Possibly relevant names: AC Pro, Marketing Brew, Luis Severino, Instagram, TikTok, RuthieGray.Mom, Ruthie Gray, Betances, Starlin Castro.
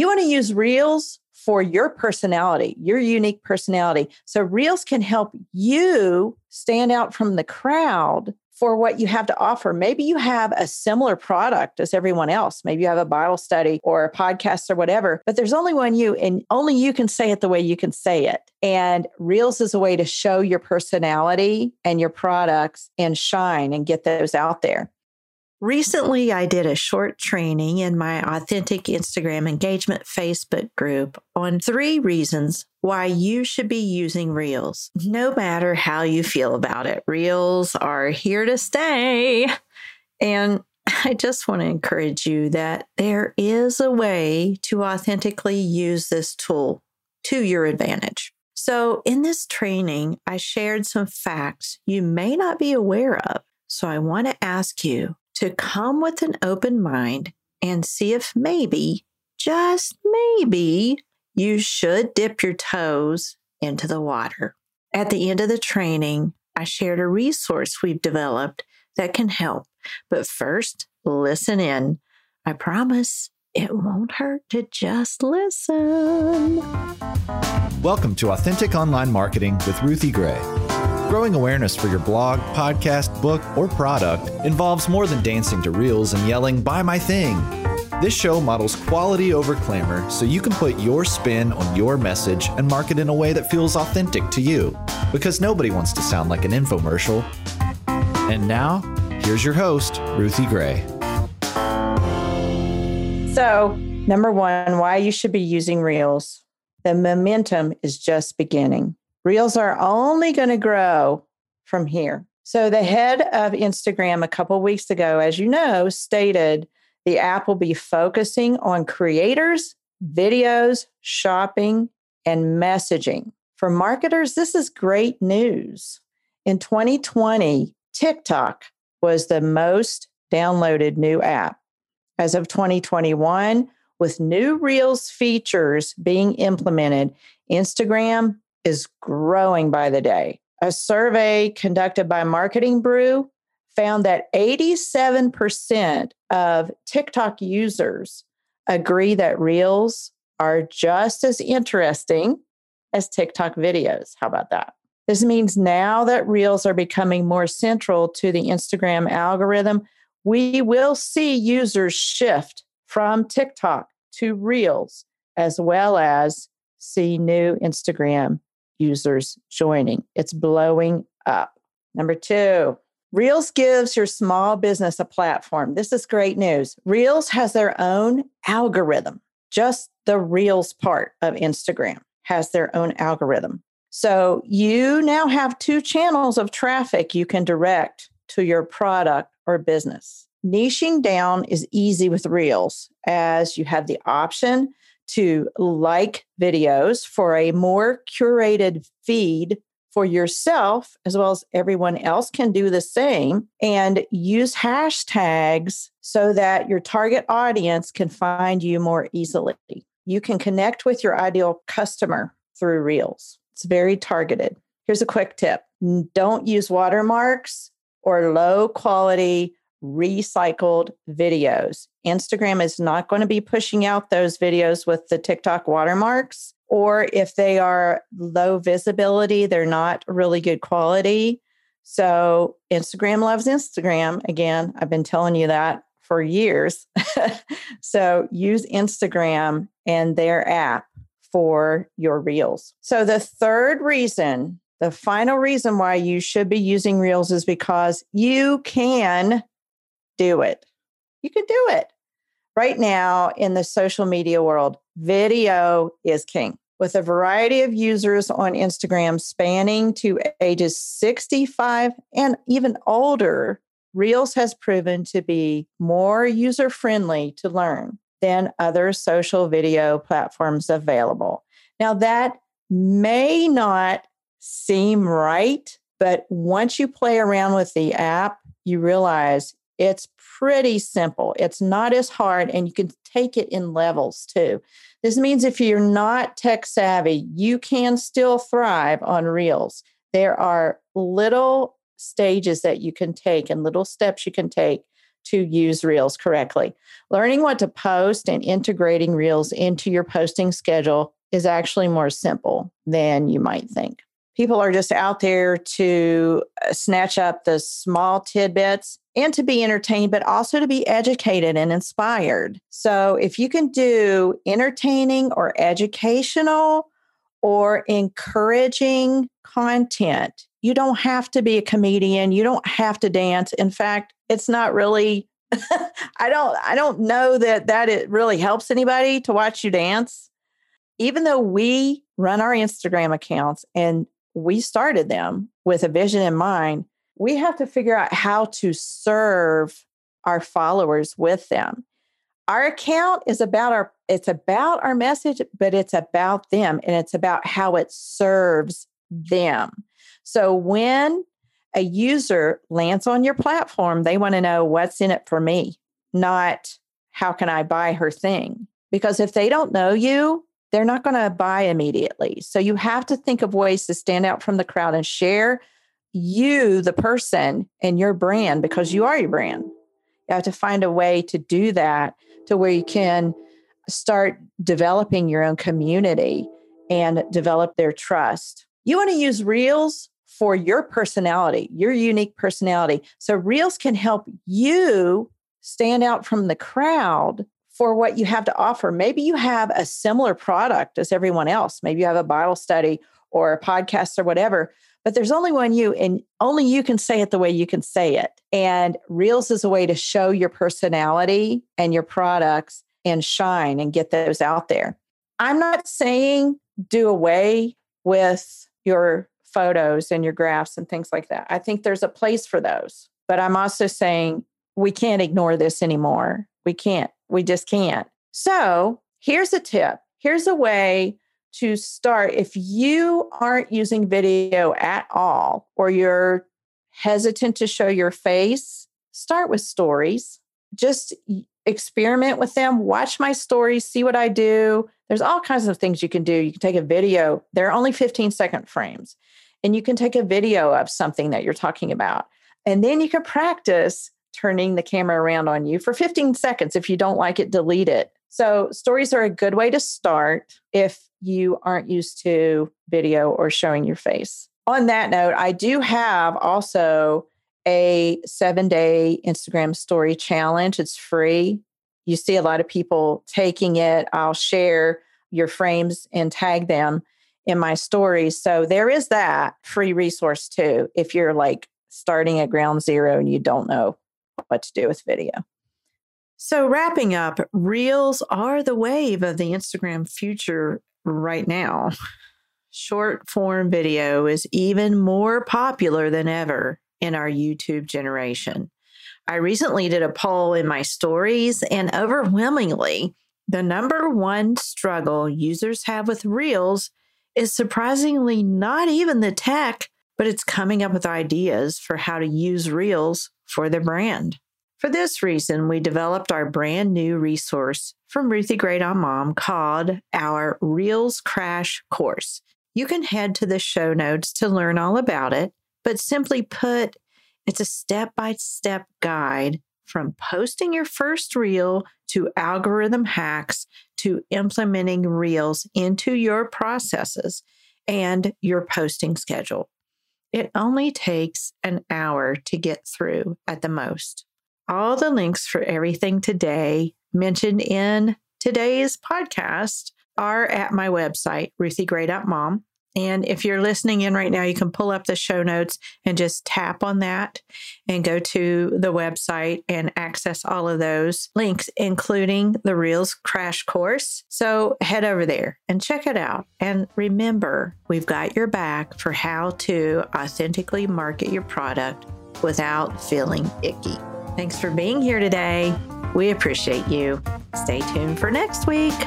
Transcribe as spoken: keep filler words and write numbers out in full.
You want to use Reels for your personality, your unique personality. So Reels can help you stand out from the crowd for what you have to offer. Maybe you have a similar product as everyone else. Maybe you have a Bible study or a podcast or whatever, but there's only one you, and only you can say it the way you can say it. And Reels is a way to show your personality and your products and shine and get those out there. Recently, I did a short training in my Authentic Instagram Engagement Facebook group on three reasons why you should be using Reels, no matter how you feel about it. Reels are here to stay. And I just want to encourage you that there is a way to authentically use this tool to your advantage. So in this training, I shared some facts you may not be aware of. So I want to ask you to come with an open mind and see if maybe, just maybe, you should dip your toes into the water. At the end of the training, I shared a resource we've developed that can help. But first, listen in. I promise it won't hurt to just listen. Welcome to Authentic Online Marketing with Ruthie Gray. Growing awareness for your blog, podcast, book, or product involves more than dancing to reels and yelling, "Buy my thing." This show models quality over clamor so you can put your spin on your message and market in a way that feels authentic to you, because nobody wants to sound like an infomercial. And now, here's your host, Ruthie Gray. So, number one, why you should be using Reels. The momentum is just beginning. Reels are only going to grow from here. So the head of Instagram a couple of weeks ago, as you know, stated the app will be focusing on creators, videos, shopping, and messaging. For marketers, this is great news. In twenty twenty, TikTok was the most downloaded new app. As of twenty twenty-one, with new Reels features being implemented, Instagram is growing by the day. A survey conducted by Marketing Brew found that eighty-seven percent of TikTok users agree that Reels are just as interesting as TikTok videos. How about that? This means now that Reels are becoming more central to the Instagram algorithm, we will see users shift from TikTok to Reels, as well as see new Instagram users joining. It's blowing up. Number two, Reels gives your small business a platform. This is great news. Reels has their own algorithm. Just the Reels part of Instagram has their own algorithm. So you now have two channels of traffic you can direct to your product or business. Niching down is easy with Reels, as you have the option to like videos for a more curated feed for yourself, as well as everyone else can do the same, and use hashtags so that your target audience can find you more easily. You can connect with your ideal customer through Reels. It's very targeted. Here's a quick tip. Don't use watermarks or low quality recycled videos. Instagram is not going to be pushing out those videos with the TikTok watermarks, or if they are low visibility, they're not really good quality. So Instagram loves Instagram. Again, I've been telling you that for years. So use Instagram and their app for your Reels. So the third reason, the final reason why you should be using Reels is because you can do it. You can do it. Right now in the social media world, video is king. With a variety of users on Instagram spanning to ages sixty-five and even older, Reels has proven to be more user-friendly to learn than other social video platforms available. Now, that may not seem right, but once you play around with the app, you realize it's pretty simple. It's not as hard, and you can take it in levels too. This means if you're not tech savvy, you can still thrive on Reels. There are little stages that you can take and little steps you can take to use Reels correctly. Learning what to post and integrating Reels into your posting schedule is actually more simple than you might think. People are just out there to snatch up the small tidbits and to be entertained, but also to be educated and inspired. So if you can do entertaining or educational or encouraging content, you don't have to be a comedian. You don't have to dance. In fact, it's not really, I don't, I don't know that, that it really helps anybody to watch you dance. Even though we run our Instagram accounts and we started them with a vision in mind, we have to figure out how to serve our followers with them. Our account is about our, it's about our message, but it's about them and it's about how it serves them. So when a user lands on your platform, they want to know what's in it for me, not how can I buy her thing? Because if they don't know you, they're not going to buy immediately. So you have to think of ways to stand out from the crowd and share you, the person, and your brand, because you are your brand. You have to find a way to do that to where you can start developing your own community and develop their trust. You want to use Reels for your personality, your unique personality. So Reels can help you stand out from the crowd for what you have to offer. Maybe you have a similar product as everyone else. Maybe you have a Bible study or a podcast or whatever, but there's only one you, and only you can say it the way you can say it. And Reels is a way to show your personality and your products and shine and get those out there. I'm not saying do away with your photos and your graphs and things like that. I think there's a place for those, but I'm also saying we can't ignore this anymore. We can't, we just can't. So here's a tip. Here's a way to start. If you aren't using video at all, or you're hesitant to show your face, start with stories. Just experiment with them. Watch my stories, see what I do. There's all kinds of things you can do. You can take a video. They're only fifteen second frames, and you can take a video of something that you're talking about. And then you can practice turning the camera around on you for fifteen seconds. If you don't like it, delete it. So stories are a good way to start if you aren't used to video or showing your face. On that note, I do have also a seven-day Instagram story challenge. It's free. You see a lot of people taking it. I'll share your frames and tag them in my stories. So there is that free resource too, if you're like starting at ground zero and you don't know what to do with video. So wrapping up, Reels are the wave of the Instagram future right now. Short form video is even more popular than ever in our YouTube generation. I recently did a poll in my stories, and overwhelmingly, the number one struggle users have with Reels is surprisingly not even the tech, but it's coming up with ideas for how to use Reels for their brand. For this reason, we developed our brand new resource from Ruthie Gray dot Mom called our Reels Crash Course. You can head to the show notes to learn all about it, but simply put, it's a step-by-step guide from posting your first reel to algorithm hacks to implementing Reels into your processes and your posting schedule. It only takes an hour to get through at the most. All the links for everything today mentioned in today's podcast are at my website, Ruthie Gray dot Mom. And if you're listening in right now, you can pull up the show notes and just tap on that and go to the website and access all of those links, including the Reels Crash Course. So head over there and check it out. And remember, we've got your back for how to authentically market your product without feeling icky. Thanks for being here today. We appreciate you. Stay tuned for next week.